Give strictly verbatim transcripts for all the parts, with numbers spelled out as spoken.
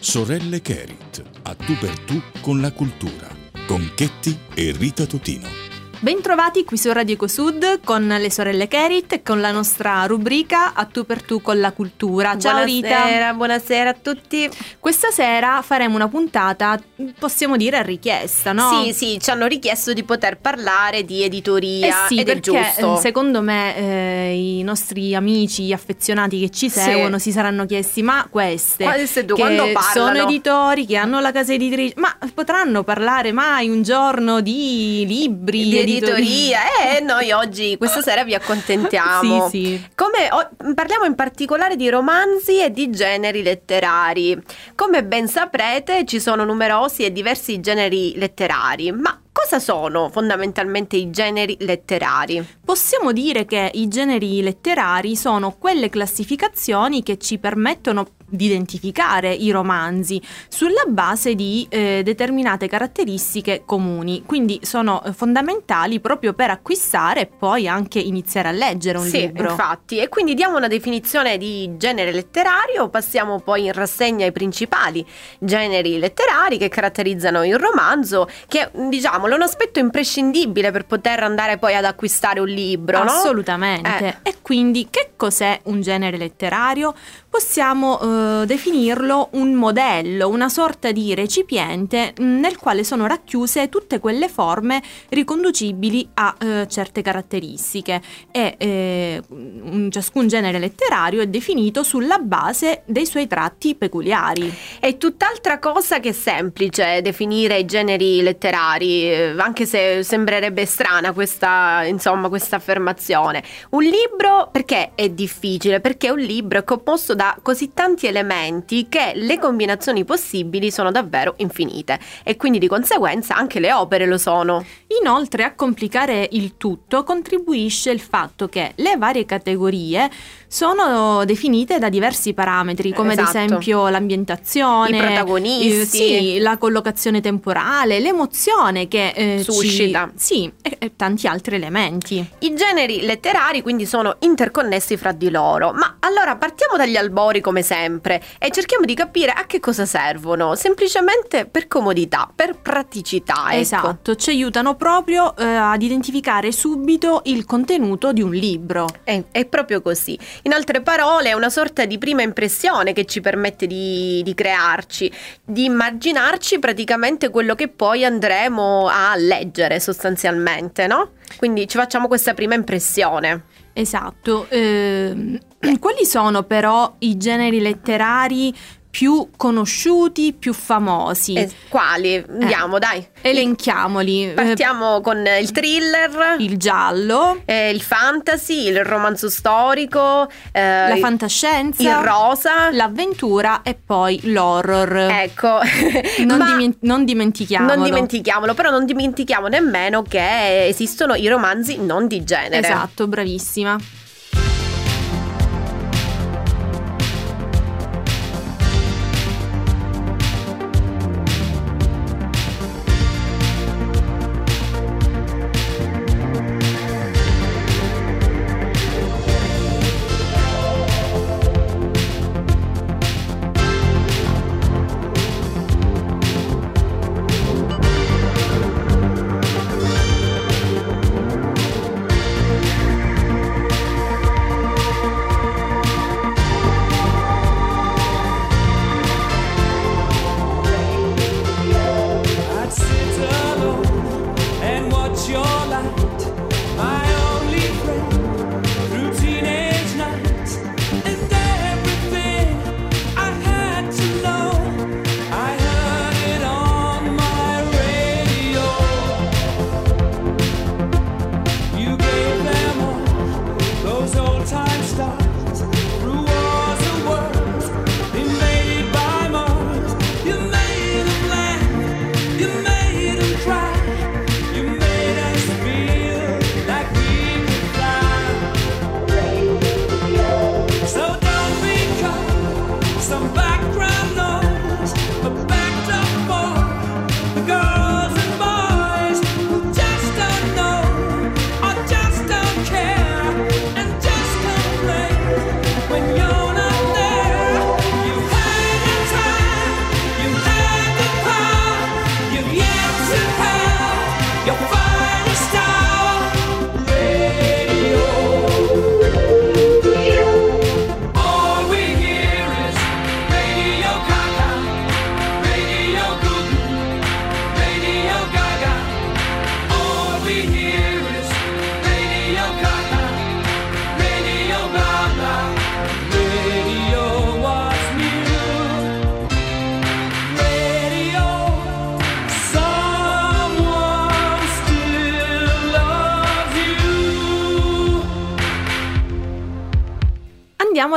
Sorelle Keritt, a tu per tu con la cultura, con Chetti e Rita Tutino. Bentrovati qui su Radio Ecosud con le sorelle Keritt, con la nostra rubrica A tu per tu con la cultura. Ciao buonasera, Rita. Buonasera a tutti. Questa sera faremo una puntata, possiamo dire, a richiesta, no? Sì, sì, ci hanno richiesto di poter parlare di editoria, eh sì, ed è giusto. Secondo me eh, i nostri amici affezionati che ci seguono, sì, si saranno chiesti: ma queste Queste due, che sono editori, che hanno la casa editrice, ma potranno parlare mai un giorno di libri, di editoria? E eh, noi oggi, questa sera, vi accontentiamo. Sì, sì. Come o, parliamo in particolare di romanzi e di generi letterari. Come ben saprete, ci sono numerosi e diversi generi letterari, ma cosa sono fondamentalmente i generi letterari? Possiamo dire che i generi letterari sono quelle classificazioni che ci permettono di identificare i romanzi sulla base di eh, determinate caratteristiche comuni, quindi sono fondamentali proprio per acquistare e poi anche iniziare a leggere un sì, libro. Sì, infatti, e quindi diamo una definizione di genere letterario, passiamo poi in rassegna i principali generi letterari che caratterizzano il romanzo, che diciamo è un aspetto imprescindibile per poter andare poi ad acquistare un libro. Assolutamente. No? Eh. E quindi che cos'è un genere letterario? Possiamo eh, definirlo un modello, una sorta di recipiente mh, nel quale sono racchiuse tutte quelle forme riconducibili a eh, certe caratteristiche, e eh, un, ciascun genere letterario è definito sulla base dei suoi tratti peculiari. È tutt'altra cosa che semplice definire i generi letterari, anche se sembrerebbe strana questa, insomma, questa affermazione. Un libro, perché è difficile? Perché un libro è composto da così tanti elementi che le combinazioni possibili sono davvero infinite, e quindi di conseguenza anche le opere lo sono. Inoltre, a complicare il tutto contribuisce il fatto che le varie categorie sono definite da diversi parametri, come esatto. ad esempio l'ambientazione, i protagonisti, eh, sì, la collocazione temporale, l'emozione che eh, suscita, ci, sì, e, e tanti altri elementi. I generi letterari quindi sono interconnessi fra di loro. Ma allora partiamo dagli albori, come sempre, e cerchiamo di capire a che cosa servono, semplicemente per comodità, per praticità, ecco. Esatto, ci aiutano proprio eh, ad identificare subito il contenuto di un libro. È, è proprio così. In altre parole, è una sorta di prima impressione che ci permette di, di crearci, di immaginarci praticamente quello che poi andremo a leggere sostanzialmente, no? Quindi ci facciamo questa prima impressione. Esatto. Eh, quali sono però i generi letterari più conosciuti, più famosi? E quali? Andiamo, eh, dai. Elenchiamoli. Partiamo con il thriller, il giallo, eh, il fantasy, il romanzo storico, eh, la fantascienza, il rosa, l'avventura e poi l'horror. Ecco. Non, dimi- non dimentichiamolo. Non dimentichiamolo, però non dimentichiamo nemmeno che esistono i romanzi non di genere. Esatto, bravissima.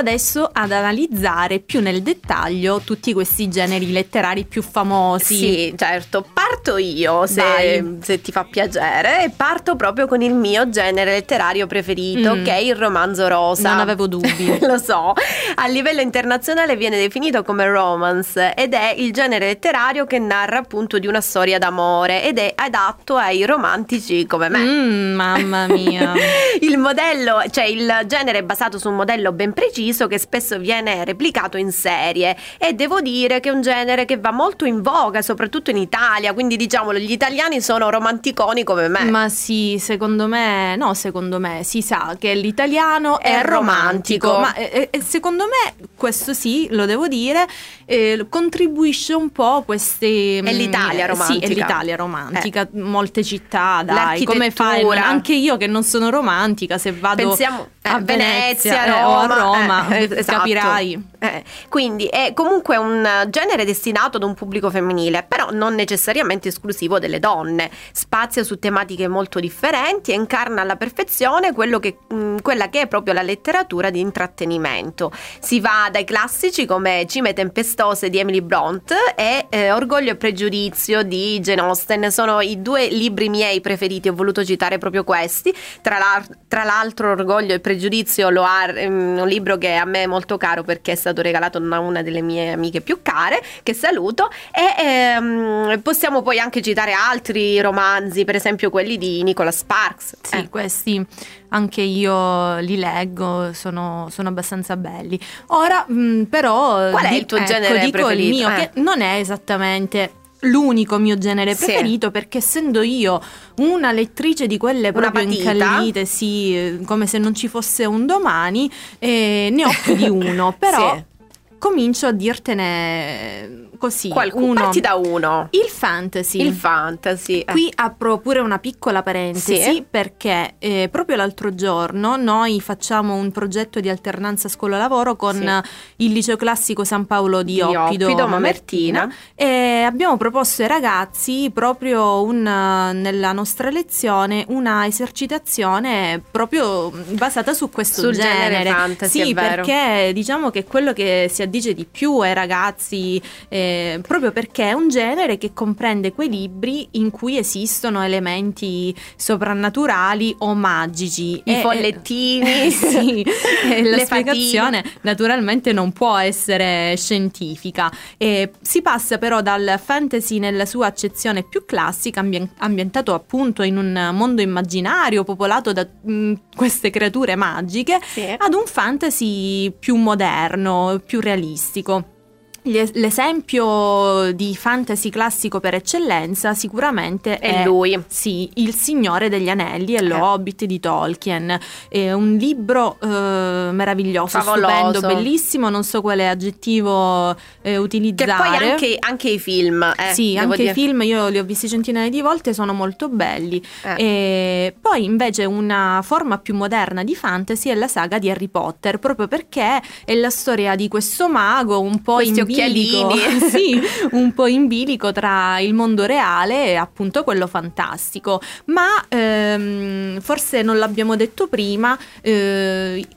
adesso ad analizzare più nel dettaglio tutti questi generi letterari più famosi. Sì, certo. Parto io, se, se ti fa piacere, e parto proprio con il mio genere letterario preferito, mm. che è il romanzo rosa. Non avevo dubbi. Lo so. A livello internazionale viene definito come romance ed è il genere letterario che narra appunto di una storia d'amore ed è adatto ai romantici come me. Mm, mamma mia. Il modello, cioè il genere è basato su un modello ben preciso che spesso viene replicato in serie, e devo dire che è un genere che va molto in voga soprattutto in Italia, quindi diciamolo, gli italiani sono romanticoni come me. Ma sì, secondo me, no, secondo me si sa che l'italiano è, è romantico, romantico. Ma eh, secondo me questo sì, lo devo dire, eh, contribuisce un po' queste... È l'Italia romantica. Sì, è l'Italia romantica, eh. Molte città, dai, come fai? Anche io che non sono romantica, se vado... Pensiamo... a eh, Venezia, Venezia Roma, o a Roma, eh, esatto. Capirai. Eh, quindi è comunque un genere destinato ad un pubblico femminile, però non necessariamente esclusivo delle donne. Spazia su tematiche molto differenti e incarna alla perfezione quello che, mh, quella che è proprio la letteratura di intrattenimento. Si va dai classici come Cime tempestose di Emily Bront e eh, Orgoglio e pregiudizio di Jane Austen. Sono i due libri miei preferiti, ho voluto citare proprio questi. Tra, la, tra l'altro Orgoglio e pregiudizio Pregiudizio lo ha, um, un libro che a me è molto caro perché è stato regalato da una delle mie amiche più care, che saluto, e um, possiamo poi anche citare altri romanzi, per esempio quelli di Nicholas Sparks. Sì, eh. questi anche io li leggo, sono, sono abbastanza belli. Ora mh, però qual è di, il tuo ecco, genere dico preferito? Il mio, eh. che non è esattamente l'unico mio genere preferito, sì. perché essendo io una lettrice di quelle proprio incallite, sì, come se non ci fosse un domani, eh, ne ho più di uno, però sì. comincio a dirtene così. Qualcuno. Parti da uno. Il fantasy. Il fantasy. Eh. Qui apro pure una piccola parentesi, sì. perché eh, proprio l'altro giorno noi facciamo un progetto di alternanza scuola-lavoro con sì. il liceo classico San Paolo di, di Oppido, Oppido Mamertina, Mamertina, e abbiamo proposto ai ragazzi proprio un, nella nostra lezione una esercitazione proprio basata su questo Sul genere. genere fantasy, sì, è vero. Perché diciamo che quello che si dice di più ai ragazzi, eh, proprio perché è un genere che comprende quei libri in cui esistono elementi soprannaturali o magici. I e, follettini, eh, sì, eh, la spiegazione fatine. Naturalmente non può essere scientifica. Eh, si passa però dal fantasy nella sua accezione più classica, ambi- ambientato appunto in un mondo immaginario popolato da mh, queste creature magiche, sì. ad un fantasy più moderno, più realistico. L'esempio di fantasy classico per eccellenza sicuramente è, è lui. Sì, Il Signore degli Anelli e eh. lo Hobbit di Tolkien. È un libro eh, meraviglioso, favoloso, stupendo, bellissimo. Non so quale aggettivo eh, utilizzare. Che poi anche, anche i film. Eh, sì, anche dire. i film io li ho visti centinaia di volte, sono molto belli. Eh. E poi invece una forma più moderna di fantasy è la saga di Harry Potter, proprio perché è la storia di questo mago un po' in Bilico, sì, un po' in bilico tra il mondo reale e appunto quello fantastico, ma ehm, forse non l'abbiamo detto prima, eh,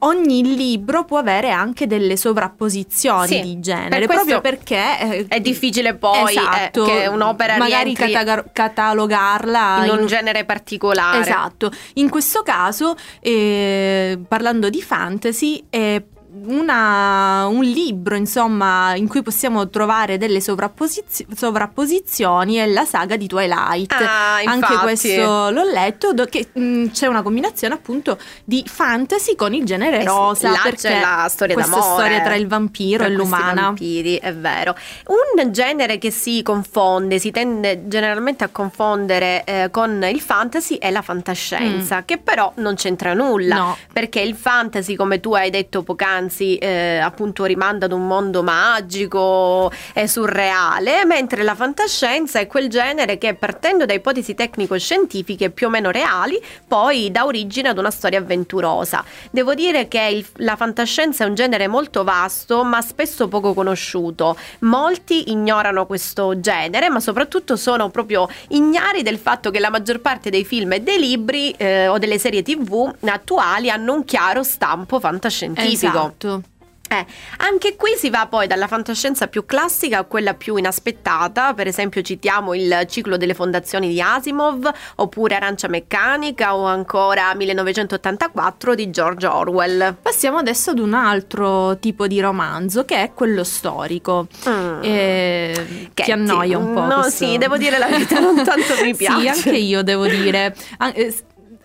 ogni libro può avere anche delle sovrapposizioni sì, di genere, per proprio perché eh, è difficile poi esatto, eh, che un'opera magari catag- catalogarla in un in... genere particolare. Esatto, in questo caso eh, parlando di fantasy eh, Una, un libro insomma in cui possiamo trovare delle sovrapposizio- sovrapposizioni è la saga di Twilight. Ah, anche questo l'ho letto, do- che mh, c'è una combinazione appunto di fantasy con il genere eh, rosa, là perché c'è la storia questa d'amore, storia tra il vampiro tra e l'umana, vampiri, è vero. Un genere che si confonde, si tende generalmente a confondere eh, con il fantasy è la fantascienza, mm. che però non c'entra nulla, no. perché il fantasy, come tu hai detto poc'anzi, anzi eh, appunto rimanda ad un mondo magico e surreale, mentre la fantascienza è quel genere che, partendo da ipotesi tecnico-scientifiche più o meno reali, poi dà origine ad una storia avventurosa. Devo dire che il, la fantascienza è un genere molto vasto ma spesso poco conosciuto. Molti ignorano questo genere, ma soprattutto sono proprio ignari del fatto che la maggior parte dei film e dei libri eh, o delle serie tv attuali hanno un chiaro stampo fantascientifico. Esatto. Esatto. Eh, anche qui si va poi dalla fantascienza più classica a quella più inaspettata, per esempio citiamo il ciclo delle fondazioni di Asimov, oppure Arancia Meccanica, o ancora millenovecentottantaquattro di George Orwell. Passiamo adesso ad un altro tipo di romanzo, che è quello storico. Mm. Eh, che ti annoia un po'? No, questo. Sì, devo dire la verità, non tanto mi piace. Sì, anche io devo dire... An-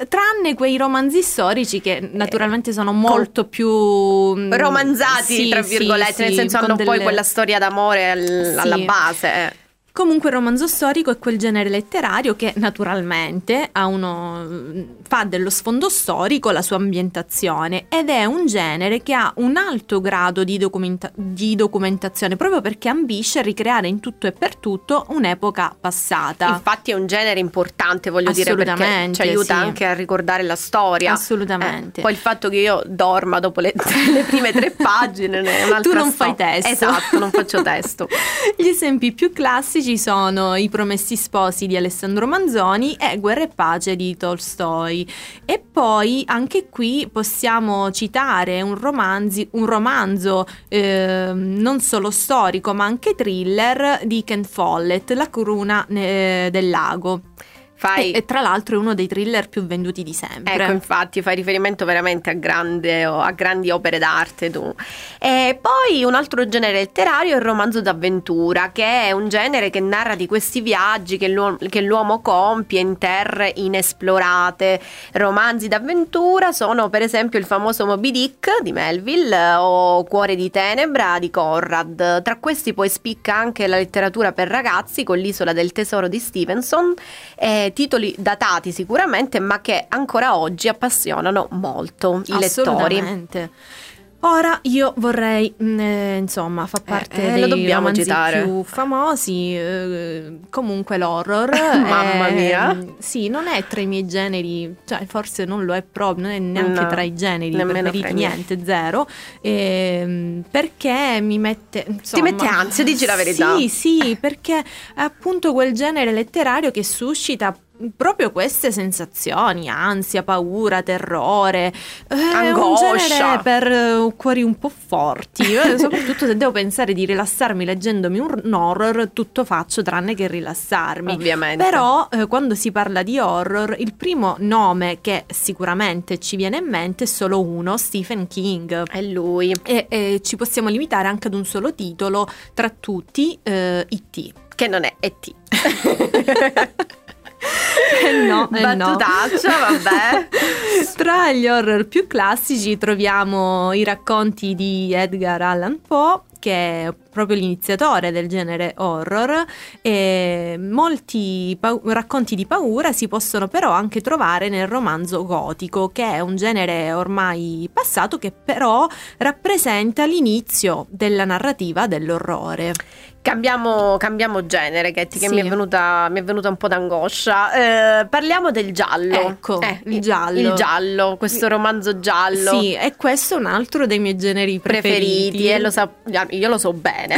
tranne quei romanzi storici che naturalmente sono molto con... più romanzati, sì, tra virgolette, sì, nel senso hanno delle... poi quella storia d'amore al... sì. alla base. Comunque il romanzo storico è quel genere letterario che naturalmente ha uno... fa dello sfondo storico la sua ambientazione, ed è un genere che ha un alto grado di, documenta... di documentazione, proprio perché ambisce a ricreare in tutto e per tutto un'epoca passata. Infatti è un genere importante, voglio dire, perché ci aiuta, sì, anche a ricordare la storia. Assolutamente. Eh, poi il fatto che io dorma dopo le, le prime tre pagine è un'altra. Tu non fai testo. Esatto, non faccio testo. Gli esempi più classici ci sono I Promessi Sposi di Alessandro Manzoni e Guerra e Pace di Tolstoi. E poi anche qui possiamo citare un, romanzi, un romanzo eh, non solo storico ma anche thriller di Ken Follett, La Cruna eh, del Lago. Fai... E, e tra l'altro è uno dei thriller più venduti di sempre. Ecco, infatti fai riferimento veramente a, grande, a grandi opere d'arte tu. E poi un altro genere letterario è il romanzo d'avventura, che è un genere che narra di questi viaggi che l'uomo, che l'uomo compie in terre inesplorate. Romanzi d'avventura sono per esempio il famoso Moby Dick di Melville o Cuore di Tenebra di Conrad. Tra questi poi spicca anche la letteratura per ragazzi con l'Isola del Tesoro di Stevenson, e titoli datati sicuramente ma che ancora oggi appassionano molto i assolutamente. lettori. Ora io vorrei eh, insomma fa parte eh, eh, dei romanzi citare. più famosi eh, comunque l'horror mamma eh, mia sì, non è tra i miei generi, cioè forse non lo è proprio, non è neanche no, tra i generi preferiti, niente, zero, eh, perché mi mette insomma, ti mette ansia, dici la verità. Sì, sì, perché è appunto quel genere letterario che suscita proprio queste sensazioni, ansia, paura, terrore, eh, angoscia, un genere per uh, cuori un po' forti, eh, soprattutto se devo pensare di rilassarmi leggendomi un horror, tutto faccio tranne che rilassarmi. Ovviamente. Però eh, quando si parla di horror, il primo nome che sicuramente ci viene in mente è solo uno, Stephen King. È lui. E, e ci possiamo limitare anche ad un solo titolo tra tutti, eh, I T Che non è E T Eh no, eh battutaccio, no. Vabbè. Tra gli horror più classici troviamo i racconti di Edgar Allan Poe, che è proprio l'iniziatore del genere horror, e molti pa- racconti di paura si possono però anche trovare nel romanzo gotico, che è un genere ormai passato che però rappresenta l'inizio della narrativa dell'orrore. Cambiamo, cambiamo genere, Chetti, che sì. mi, è venuta, mi è venuta un po' d'angoscia. Eh, parliamo del giallo. Ecco, eh, il giallo. Il giallo, questo romanzo giallo. Sì, e questo è un altro dei miei generi preferiti. preferiti. E lo sa- io lo so bene.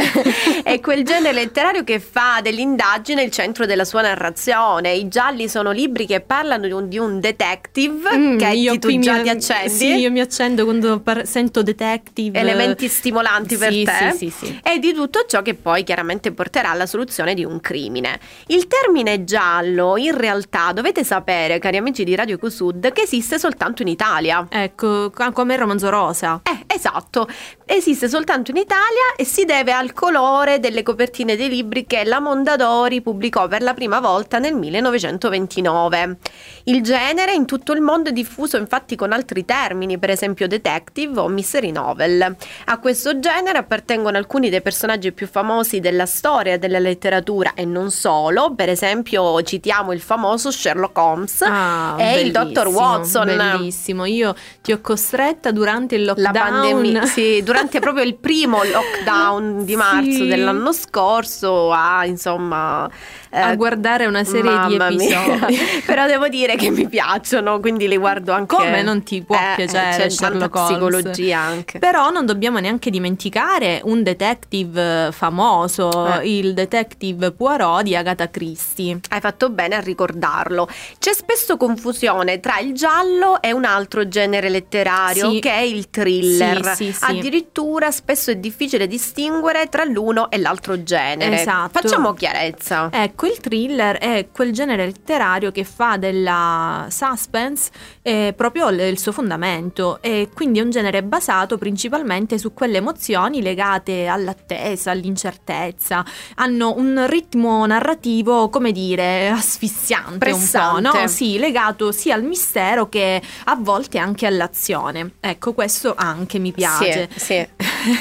È quel genere letterario che fa dell'indagine il centro della sua narrazione. I gialli sono libri che parlano di un, di un detective. Mm, Chetti, tu già mi, ti accendi. Sì, io mi accendo quando par- sento detective. Elementi stimolanti per sì, te. Sì, sì, sì. E di tutto ciò che poi chiaramente porterà alla soluzione di un crimine. Il termine giallo in realtà dovete sapere, cari amici di Radio Ecosud, che esiste soltanto in Italia. Ecco, come il romanzo rosa. Eh, esatto, esiste soltanto in Italia e si deve al colore delle copertine dei libri che la Mondadori pubblicò per la prima volta nel millenovecentoventinove. Il genere in tutto il mondo è diffuso infatti con altri termini, per esempio detective o mystery novel. A questo genere appartengono alcuni dei personaggi più famosi del della storia e della letteratura e non solo, per esempio citiamo il famoso Sherlock Holmes ah, e il dottor Watson. Bellissimo, io ti ho costretta durante il lockdown, la pandemia, sì, durante proprio il primo lockdown di marzo sì. dell'anno scorso a insomma eh, a guardare una serie di episodi però devo dire che mi piacciono, quindi li guardo anche. Come non ti può eh, piacere c'è Sherlock Holmes, psicologia anche. Però non dobbiamo neanche dimenticare un detective famoso, eh. il detective Poirot di Agatha Christie. Hai fatto bene a ricordarlo. C'è spesso confusione tra il giallo e un altro genere letterario sì. che è il thriller. Sì, sì, sì. Addirittura spesso è difficile distinguere tra l'uno e l'altro genere. Esatto. Facciamo chiarezza. Ecco, il thriller è quel genere letterario che fa della suspense eh, proprio il suo fondamento, e quindi è un genere basato principalmente su quelle emozioni legate all'attesa, all'incertezza. Hanno un ritmo narrativo, come dire, asfissiante, pressante. Un po', no? Sì, legato sia al mistero che a volte anche all'azione. Ecco, questo anche mi piace. Sì, sì.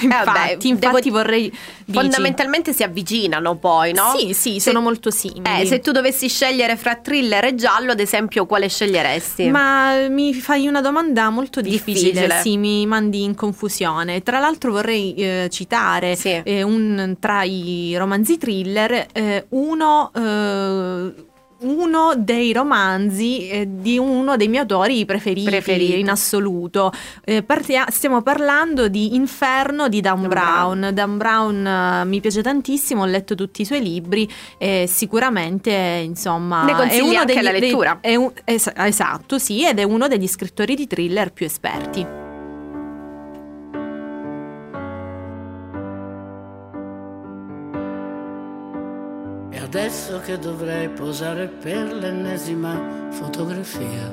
infatti, eh, beh, infatti devo... vorrei fondamentalmente dici... si avvicinano poi, no? Sì, sì, se... sono molto simili. Eh, se tu dovessi scegliere fra thriller e giallo, ad esempio, quale sceglieresti? Ma mi fai una domanda molto difficile, difficile. Sì, mi mandi in confusione. Tra l'altro vorrei eh, citare sì. eh, un tra i romanzi thriller eh, uno eh, uno dei romanzi eh, di uno dei miei autori preferiti, preferiti. in assoluto. Eh, partia- stiamo parlando di Inferno di Dan, Dan Brown. Brown. Dan Brown eh, mi piace tantissimo, ho letto tutti i suoi libri e sicuramente insomma ne consigli è uno anche degli, la lettura. Dei, è un, es- esatto, sì, ed è uno degli scrittori di thriller più esperti. Adesso che dovrei posare per l'ennesima fotografia,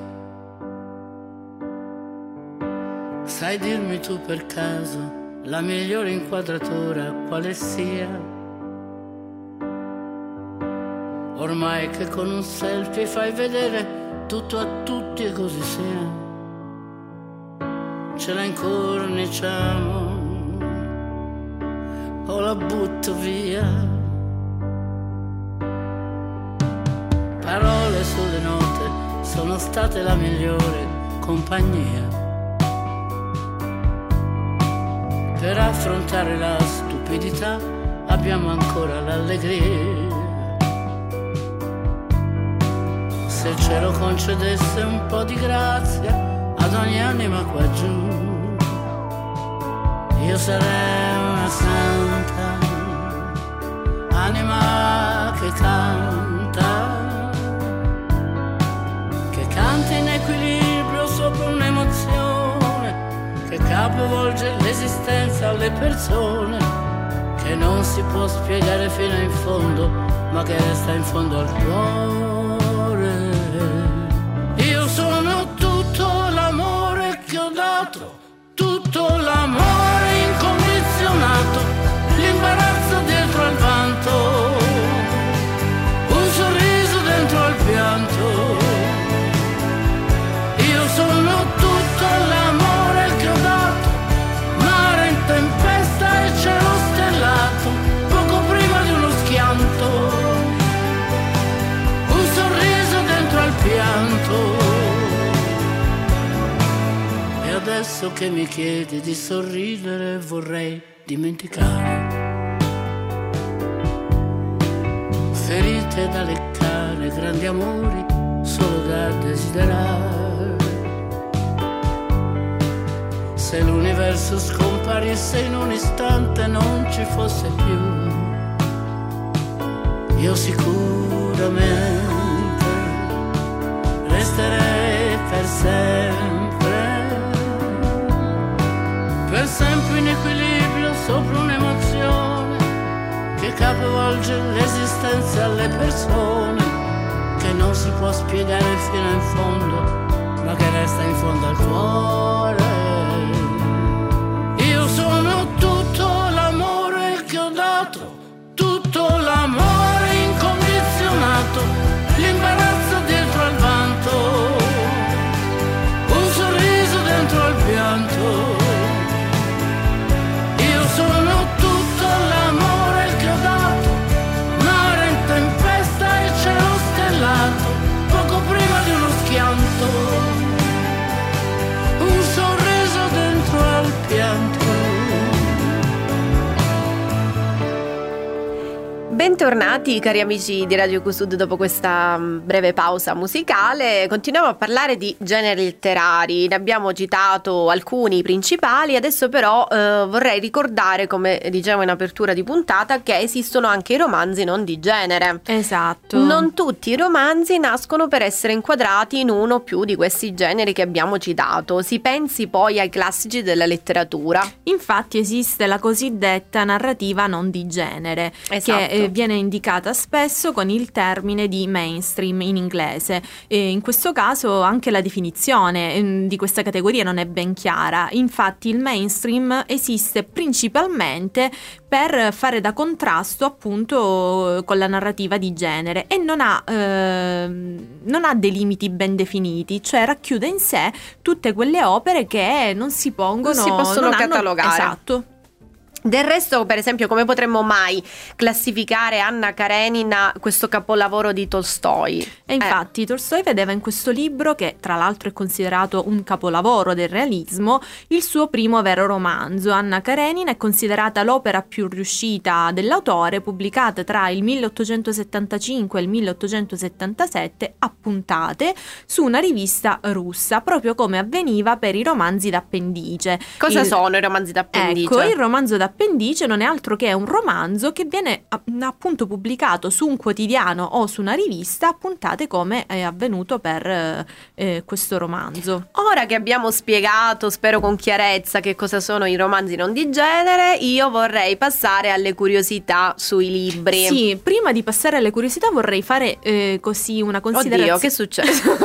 sai dirmi tu per caso la migliore inquadratura quale sia? Ormai che con un selfie fai vedere tutto a tutti e così sia, ce la incorniciamo o la butto via. Parole sulle note sono state la migliore compagnia per affrontare la stupidità, abbiamo ancora l'allegria. Se cielo concedesse un po' di grazia ad ogni anima qua giù, io sarei una santa anima che canta, canta in equilibrio sopra un'emozione che capovolge l'esistenza alle persone, che non si può spiegare fino in fondo, ma che resta in fondo al cuore. Io sono tutto l'amore che ho dato, tutto l'amore incondizionato, l'imbarazzo dietro al vanto, un sorriso dentro al pianto. Sono tutto l'amore che ho dato, mare in tempesta e cielo stellato, poco prima di uno schianto, un sorriso dentro al pianto. E adesso che mi chiedi di sorridere vorrei dimenticare, ferite da leccare, grandi amori solo da desiderare. Se l'universo scomparisse in un istante non ci fosse più, io sicuramente resterei per sempre, per sempre in equilibrio sopra un'emozione che capovolge l'esistenza alle persone, che non si può spiegare fino in fondo, ma che resta in fondo al cuore. Sono tutto l'amore che ho dato, tutto l'amore incondizionato, l'imbarazzo dietro al vanto, un sorriso dentro al pianto. Io sono tutto l'amore che ho dato, mare in tempesta e cielo stellato, poco prima di uno schianto, un sorriso Bentornati cari amici di Radio Ecosud. Dopo questa breve pausa musicale continuiamo a parlare di generi letterari. Ne abbiamo citato alcuni principali. Adesso però eh, vorrei ricordare, come dicevo in apertura di puntata, che esistono anche i romanzi non di genere. Esatto. Non tutti i romanzi nascono per essere inquadrati in uno o più di questi generi che abbiamo citato. Si pensi poi ai classici della letteratura. Infatti esiste la cosiddetta narrativa non di genere. Esatto. Che viene indicata spesso con il termine di mainstream in inglese. E in questo caso anche la definizione di questa categoria non è ben chiara. Infatti il mainstream esiste principalmente per fare da contrasto appunto con la narrativa di genere e non ha, eh, non ha dei limiti ben definiti, cioè racchiude in sé tutte quelle opere che non si pongono, non si possono non catalogare. Hanno, esatto. Del resto, per esempio, come potremmo mai classificare Anna Karenina, questo capolavoro di Tolstoi? E infatti eh. Tolstoi vedeva in questo libro, che tra l'altro è considerato un capolavoro del realismo, il suo primo vero romanzo. Anna Karenina è considerata l'opera più riuscita dell'autore, pubblicata tra il milleottocentosettantacinque e il milleottocentosettantasette a puntate su una rivista russa, proprio come avveniva per i romanzi d'appendice. Cosa il... sono i romanzi d'appendice? Ecco, il romanzo d'appendice Appendice non è altro che un romanzo che viene appunto pubblicato su un quotidiano o su una rivista a puntate, come è avvenuto per eh, questo romanzo. Ora che abbiamo spiegato, spero con chiarezza, che cosa sono i romanzi non di genere, io vorrei passare alle curiosità sui libri. Sì, prima di passare alle curiosità vorrei fare eh, così una considerazione. Oddio, che è successo?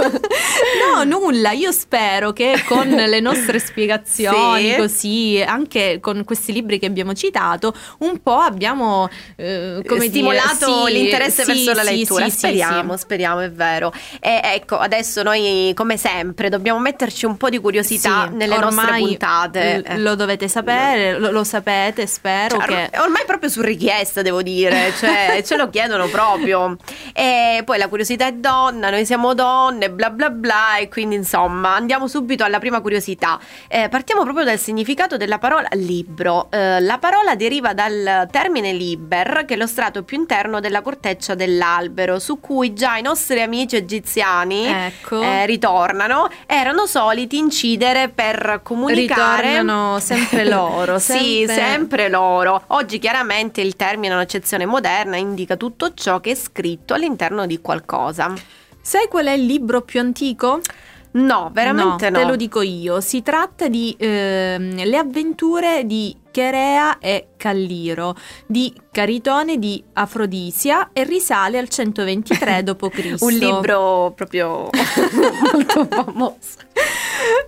No, nulla, io spero che con le nostre spiegazioni, sì, così, anche con questi libri che abbiamo abbiamo citato, un po' abbiamo eh, come stimolato, dire, sì, l'interesse, sì, verso la lettura, sì, speriamo, sì, sì. Speriamo, è vero. E ecco, adesso noi come sempre dobbiamo metterci un po' di curiosità, sì, nelle nostre puntate. L- lo dovete sapere, lo, lo sapete, spero, cioè, che... ormai proprio su richiesta, devo dire, cioè ce lo chiedono proprio. E poi la curiosità è donna, noi siamo donne, bla bla bla, e quindi insomma andiamo subito alla prima curiosità. Eh, partiamo proprio dal significato della parola libro. Eh, La parola deriva dal termine liber, che è lo strato più interno della corteccia dell'albero, su cui già i nostri amici egiziani, ecco, eh, ritornano, erano soliti incidere per comunicare. Ritornano sempre loro. Sempre. Sì, sempre loro. Oggi chiaramente il termine, un'accezione moderna, indica tutto ciò che è scritto all'interno di qualcosa. Sai qual è il libro più antico? No, veramente no, no. Te lo dico io. Si tratta di eh, Le avventure di Cherea e Calliro di Caritone di Afrodisia, e risale al centoventitré dopo Cristo Un libro proprio molto famoso.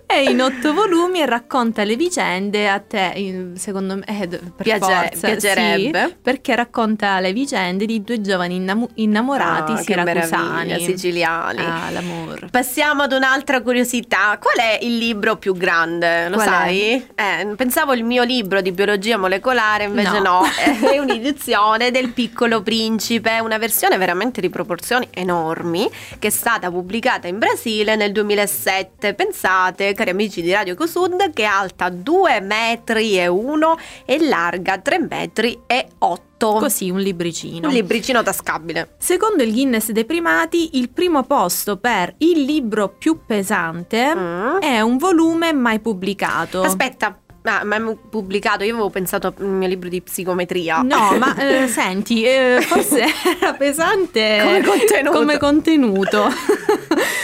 È in otto volumi e racconta le vicende, a te secondo me eh, per Piace, forza, piacerebbe, sì, perché racconta le vicende di due giovani innam- innamorati ah, siracusani, siciliani. Ah, l'amor. Passiamo ad un'altra curiosità. Qual è il libro più grande? Lo Qual sai? Eh, pensavo il mio libro di biologia molecolare, invece no, no. È un'edizione del Piccolo Principe, una versione veramente di proporzioni enormi, che è stata pubblicata in Brasile nel duemilasette. Pensate, cari amici di Radio Ecosud, che è alta due metri e uno e larga tre metri e otto. Così, un libricino. Un libricino tascabile. Secondo il Guinness dei primati, il primo posto per il libro più pesante mm. è un volume mai pubblicato. Aspetta. Ah, ma è pubblicato, io avevo pensato al mio libro di psicometria. No, ma eh, senti, eh, forse era pesante come contenuto, come contenuto.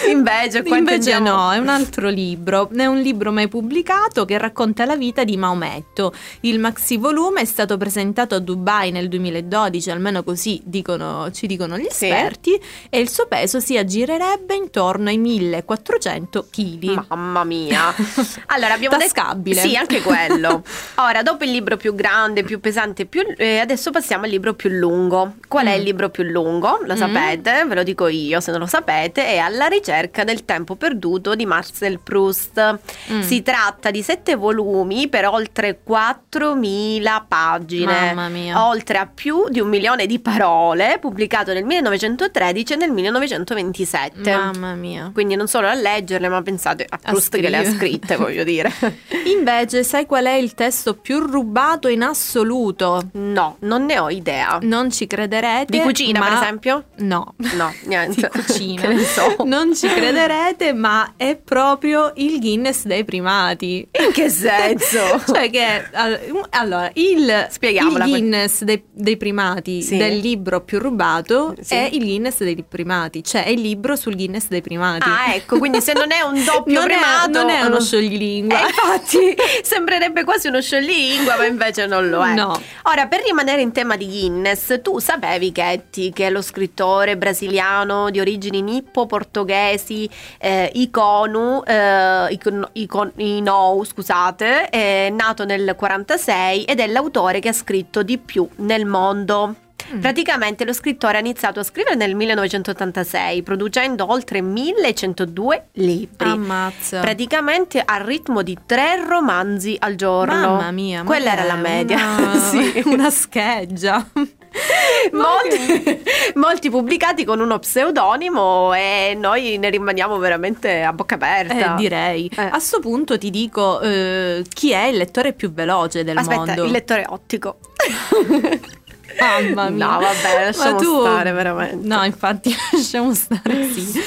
Invece, Invece andiamo... no, è un altro libro. È un libro mai pubblicato che racconta la vita di Maometto. Il maxi volume è stato presentato a Dubai nel duemiladodici, almeno così dicono, ci dicono gli esperti, sì, e il suo peso si aggirerebbe intorno ai millequattrocento chilogrammi. Mamma mia. Allora, abbiamo tascabile. Detto... Sì, anche quello. Ora, dopo il libro più grande, più pesante, più eh, adesso passiamo al libro più lungo. Qual mm. è il libro più lungo? Lo mm. sapete, ve lo dico io se non lo sapete, è alla ricerca del tempo perduto di Marcel Proust. Mm. Si tratta di sette volumi per oltre quattromila pagine. Mamma mia. Oltre a più di un milione di parole, pubblicato nel millenovecentotredici e nel millenovecentoventisette. Mamma mia. Quindi non solo a leggerle, ma pensate a Proust a che le ha scritte, voglio dire. Invece, sai qual è il testo più rubato in assoluto? No, non ne ho idea. Non ci crederete. Di cucina, ma... per esempio? No. No, niente. Di cucina. Che ne so. Non ci crederete, ma è proprio il Guinness dei primati. In che senso? Cioè che, allora, il, il Guinness dei, dei primati, sì, del libro più rubato, sì, è il Guinness dei primati. Cioè è il libro sul Guinness dei primati. Ah, ecco, quindi se non è un doppio non primato, è, non è uno scioglilingua. Eh, infatti, sembrerebbe quasi uno scioglilingua, ma invece non lo è. No. Ora, per rimanere in tema di Guinness, tu sapevi, Chetti, che lo scrittore brasiliano di origini nippo-portoghesi, eh, Iconu, eh, Icon, Icon, Inou, scusate, è nato nel quarantasei ed è l'autore che ha scritto di più nel mondo. Praticamente lo scrittore ha iniziato a scrivere nel millenovecentottantasei, producendo oltre millecentodue libri. Ammazza. Praticamente al ritmo di tre romanzi al giorno. Mamma mia, ma quella era la media. Una, sì, una scheggia. Molti, molti pubblicati con uno pseudonimo, e noi ne rimaniamo veramente a bocca aperta. Eh, direi. Eh. A sto punto ti dico, eh, chi è il lettore più veloce del Aspetta, mondo? Aspetta, il lettore ottico. Mamma mia. No, vabbè, lasciamo Ma tu... stare veramente. No, infatti lasciamo stare, sì.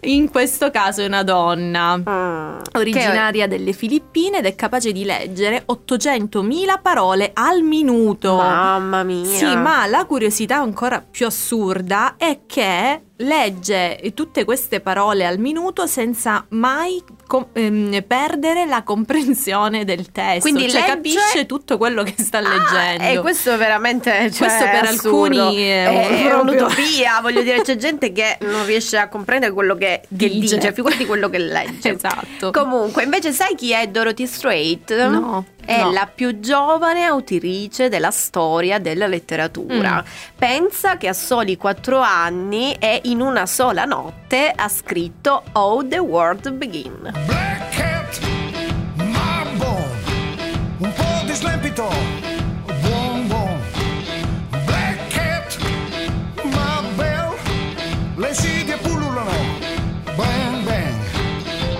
In questo caso è una donna, mm, originaria che... delle Filippine, ed è capace di leggere ottocentomila parole al minuto. Mamma mia. Sì, ma la curiosità ancora più assurda è che legge tutte queste parole al minuto senza mai com- ehm, perdere la comprensione del testo. Quindi cioè, legge... capisce tutto quello che sta ah, leggendo. E questo è veramente, cioè, questo per assurdo. Alcuni è, è un'utopia. Voglio dire, c'è gente che non riesce a comprendere quello che, che dice, dice figurati quello che legge. Esatto. Comunque, invece, sai chi è Dorothy Strait? No. È no. la più giovane autrice della storia della letteratura. Mm. Pensa che a soli quattro anni e in una sola notte ha scritto How the World Begin. Black cat, marble, un po' di slempito, buon buon. Black cat, marble, le sidie pullulano, bang bang.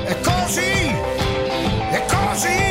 E così, e così.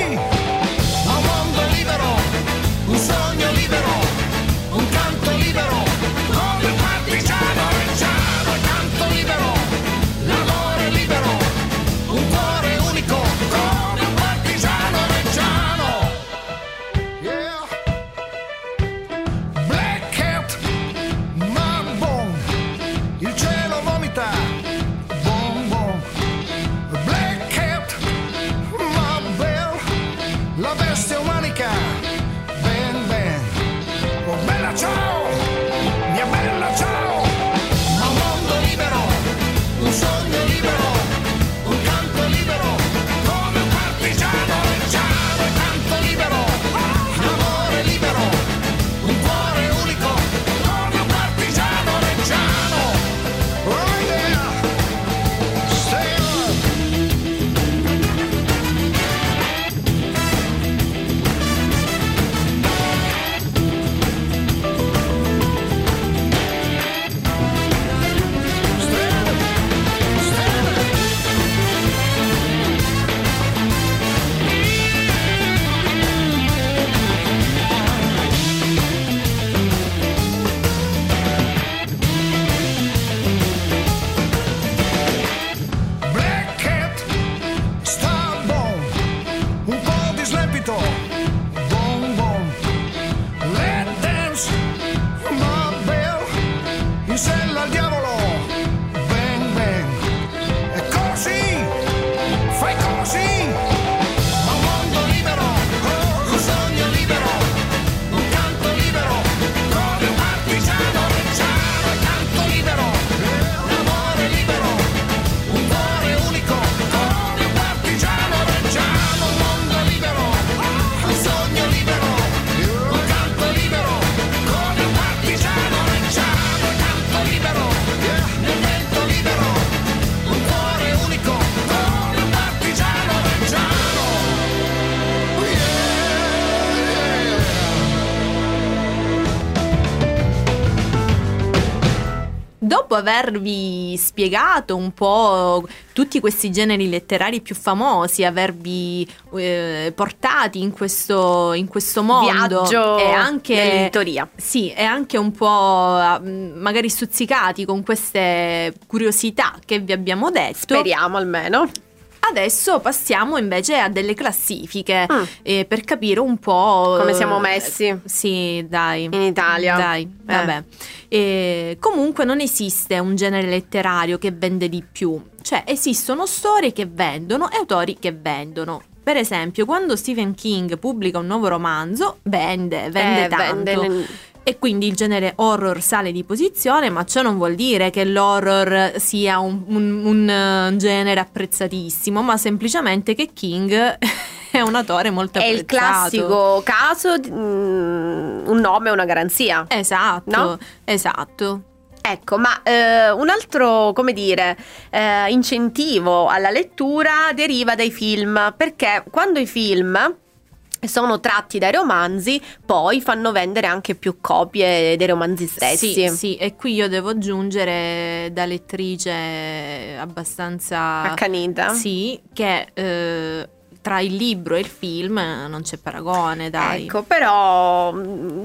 Dopo avervi spiegato un po' tutti questi generi letterari più famosi, avervi eh, portati in questo, in questo mondo, viaggio e anche dell'editoria. Sì, e anche un po' magari stuzzicati con queste curiosità che vi abbiamo detto. Speriamo almeno. Adesso passiamo invece a delle classifiche mm. eh, per capire un po' come siamo messi. Eh, sì, dai. In Italia. Dai, eh. vabbè. Eh, comunque non esiste un genere letterario che vende di più. Cioè esistono storie che vendono e autori che vendono. Per esempio, quando Stephen King pubblica un nuovo romanzo, vende, vende eh, tanto. Vende nel... E quindi il genere horror sale di posizione, ma ciò non vuol dire che l'horror sia un, un, un genere apprezzatissimo, ma semplicemente che King è un autore molto apprezzato. È il classico caso, mm, un nome è una garanzia. Esatto, no? Esatto. Ecco, ma eh, un altro, come dire, eh, incentivo alla lettura deriva dai film, perché quando i film... sono tratti dai romanzi, poi fanno vendere anche più copie dei romanzi stessi. Sì, sì, e qui io devo aggiungere, da lettrice abbastanza accanita, sì, che eh, tra il libro e il film non c'è paragone, dai. Ecco, però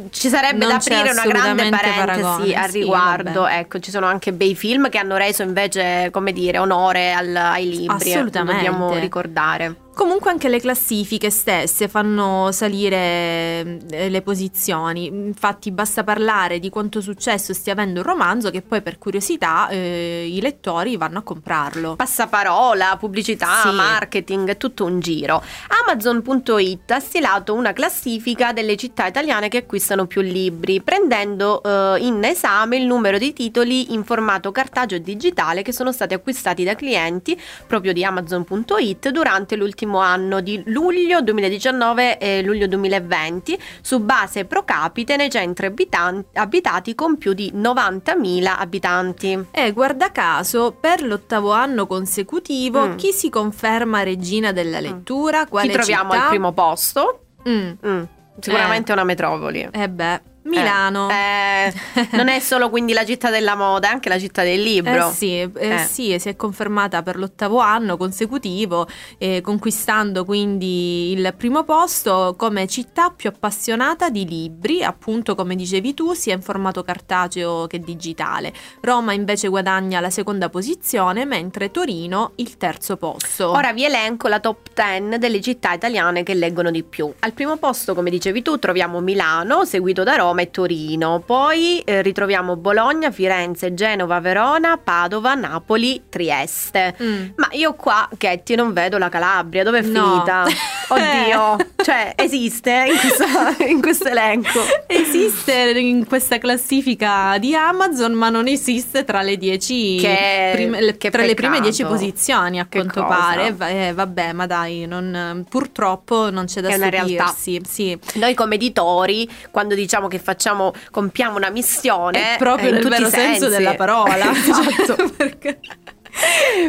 ci sarebbe non da aprire una grande parentesi al riguardo. Sì, ecco, ci sono anche bei film che hanno reso invece, come dire, onore al, ai libri. Assolutamente. Dobbiamo ricordare. Comunque anche le classifiche stesse fanno salire le posizioni, infatti basta parlare di quanto successo stia avendo un romanzo che poi per curiosità eh, i lettori vanno a comprarlo. Passaparola, pubblicità, sì. Marketing, tutto un giro. Amazon punto it ha stilato una classifica delle città italiane che acquistano più libri, prendendo eh, in esame il numero di titoli in formato cartaceo e digitale che sono stati acquistati da clienti proprio di Amazon punto it durante l'ultimo anno di luglio duemiladiciannove e luglio duemilaventi su base pro capite nei centri abitanti, abitati con più di novantamila abitanti. E guarda caso, per l'ottavo anno consecutivo mm. chi si conferma regina della lettura? Quale ci troviamo città? Al primo posto? Mm. Mm. Sicuramente eh. una metropoli. Eh beh, Milano. Eh, eh, non è solo quindi la città della moda, è anche la città del libro. Eh sì, eh eh. sì, si è confermata per l'ottavo anno consecutivo, eh, conquistando quindi il primo posto come città più appassionata di libri, appunto come dicevi tu, sia in formato cartaceo che digitale. Roma invece guadagna la seconda posizione, mentre Torino il terzo posto. Ora vi elenco la top dieci delle città italiane che leggono di più. Al primo posto, come dicevi tu, troviamo Milano, seguito da Roma e Torino, poi eh, ritroviamo Bologna, Firenze, Genova, Verona, Padova, Napoli, Trieste. Mm. Ma io qua, Chetti, non vedo la Calabria, dove è no. finita? Oddio, cioè esiste in, questa, in questo elenco? Esiste in questa classifica di Amazon, ma non esiste tra le dieci che, prime, le, che tra peccato. le prime dieci posizioni a che quanto cosa? pare. Eh, vabbè, ma dai, non, purtroppo non c'è da è stupirsi. Sì. Noi come editori, quando diciamo che facciamo, compiamo una missione, è proprio eh, nel vero senso della parola. Esatto. Perché...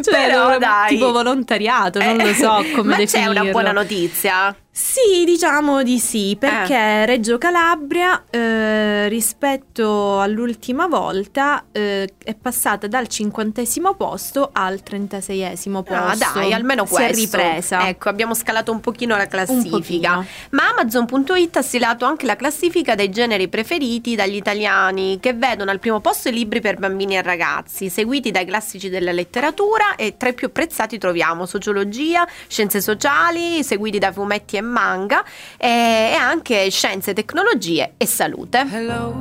cioè, però dai, tipo volontariato, non eh, lo so come ma definirlo. C'è una buona notizia? Sì, diciamo di sì, perché eh. Reggio Calabria eh, rispetto all'ultima volta eh, è passata dal cinquantesimo posto al trentaseiesimo posto. Ah dai, almeno questo. Si è ripresa. Ecco, abbiamo scalato un pochino la classifica. Pochino. Ma Amazon punto it ha stilato anche la classifica dei generi preferiti dagli italiani, che vedono al primo posto i libri per bambini e ragazzi, seguiti dai classici della letteratura. Letteratura, e tra i più apprezzati troviamo sociologia, scienze sociali, seguiti da fumetti e manga, e, e anche scienze, tecnologie e salute. Hello,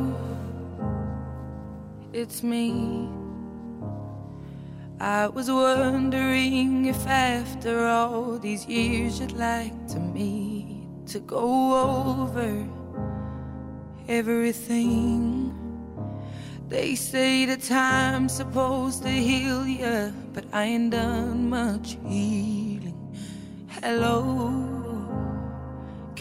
it's me. I was wondering if after all these years you'd like to me to go over everything. They say the time's supposed to heal ya, but I ain't done much healing. Hello,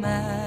miles.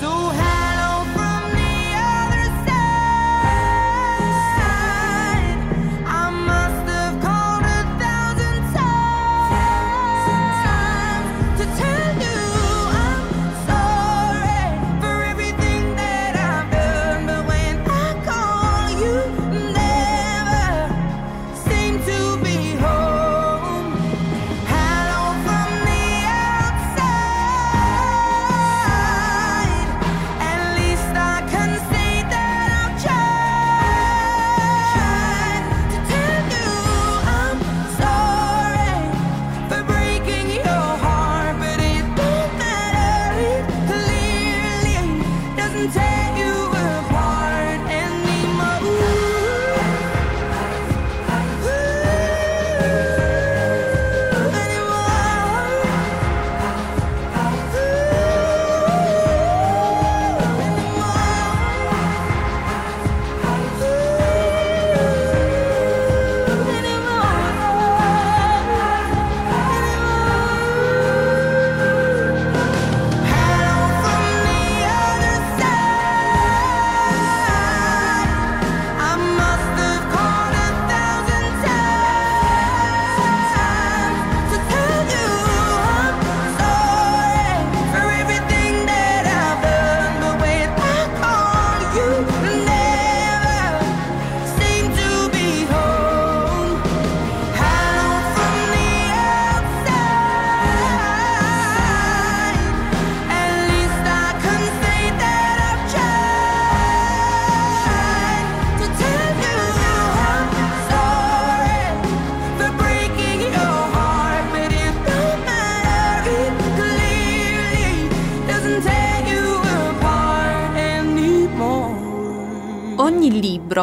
So how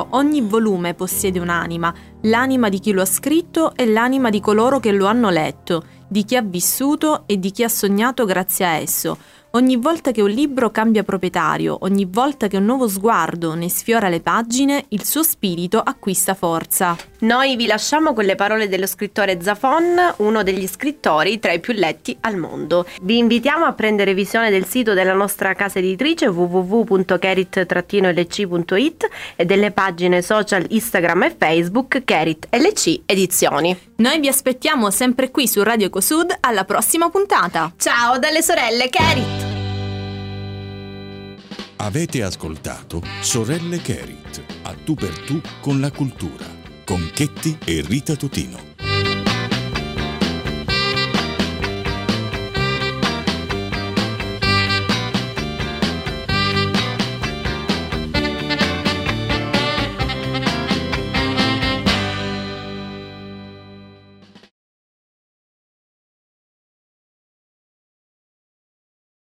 ogni volume possiede un'anima, l'anima di chi lo ha scritto e l'anima di coloro che lo hanno letto, di chi ha vissuto e di chi ha sognato grazie a esso. Ogni volta che un libro cambia proprietario, ogni volta che un nuovo sguardo ne sfiora le pagine, il suo spirito acquista forza. Noi vi lasciamo con le parole dello scrittore Zafon, uno degli scrittori tra i più letti al mondo. Vi invitiamo a prendere visione del sito della nostra casa editrice w w w punto kerit trattino l c punto i t e delle pagine social Instagram e Facebook Kerit L C Edizioni. Noi vi aspettiamo sempre qui su Radio Ecosud alla prossima puntata. Ciao dalle sorelle Kerit! Avete ascoltato Sorelle Keritt, a tu per tu con la cultura, con Chetti e Rita Tutino.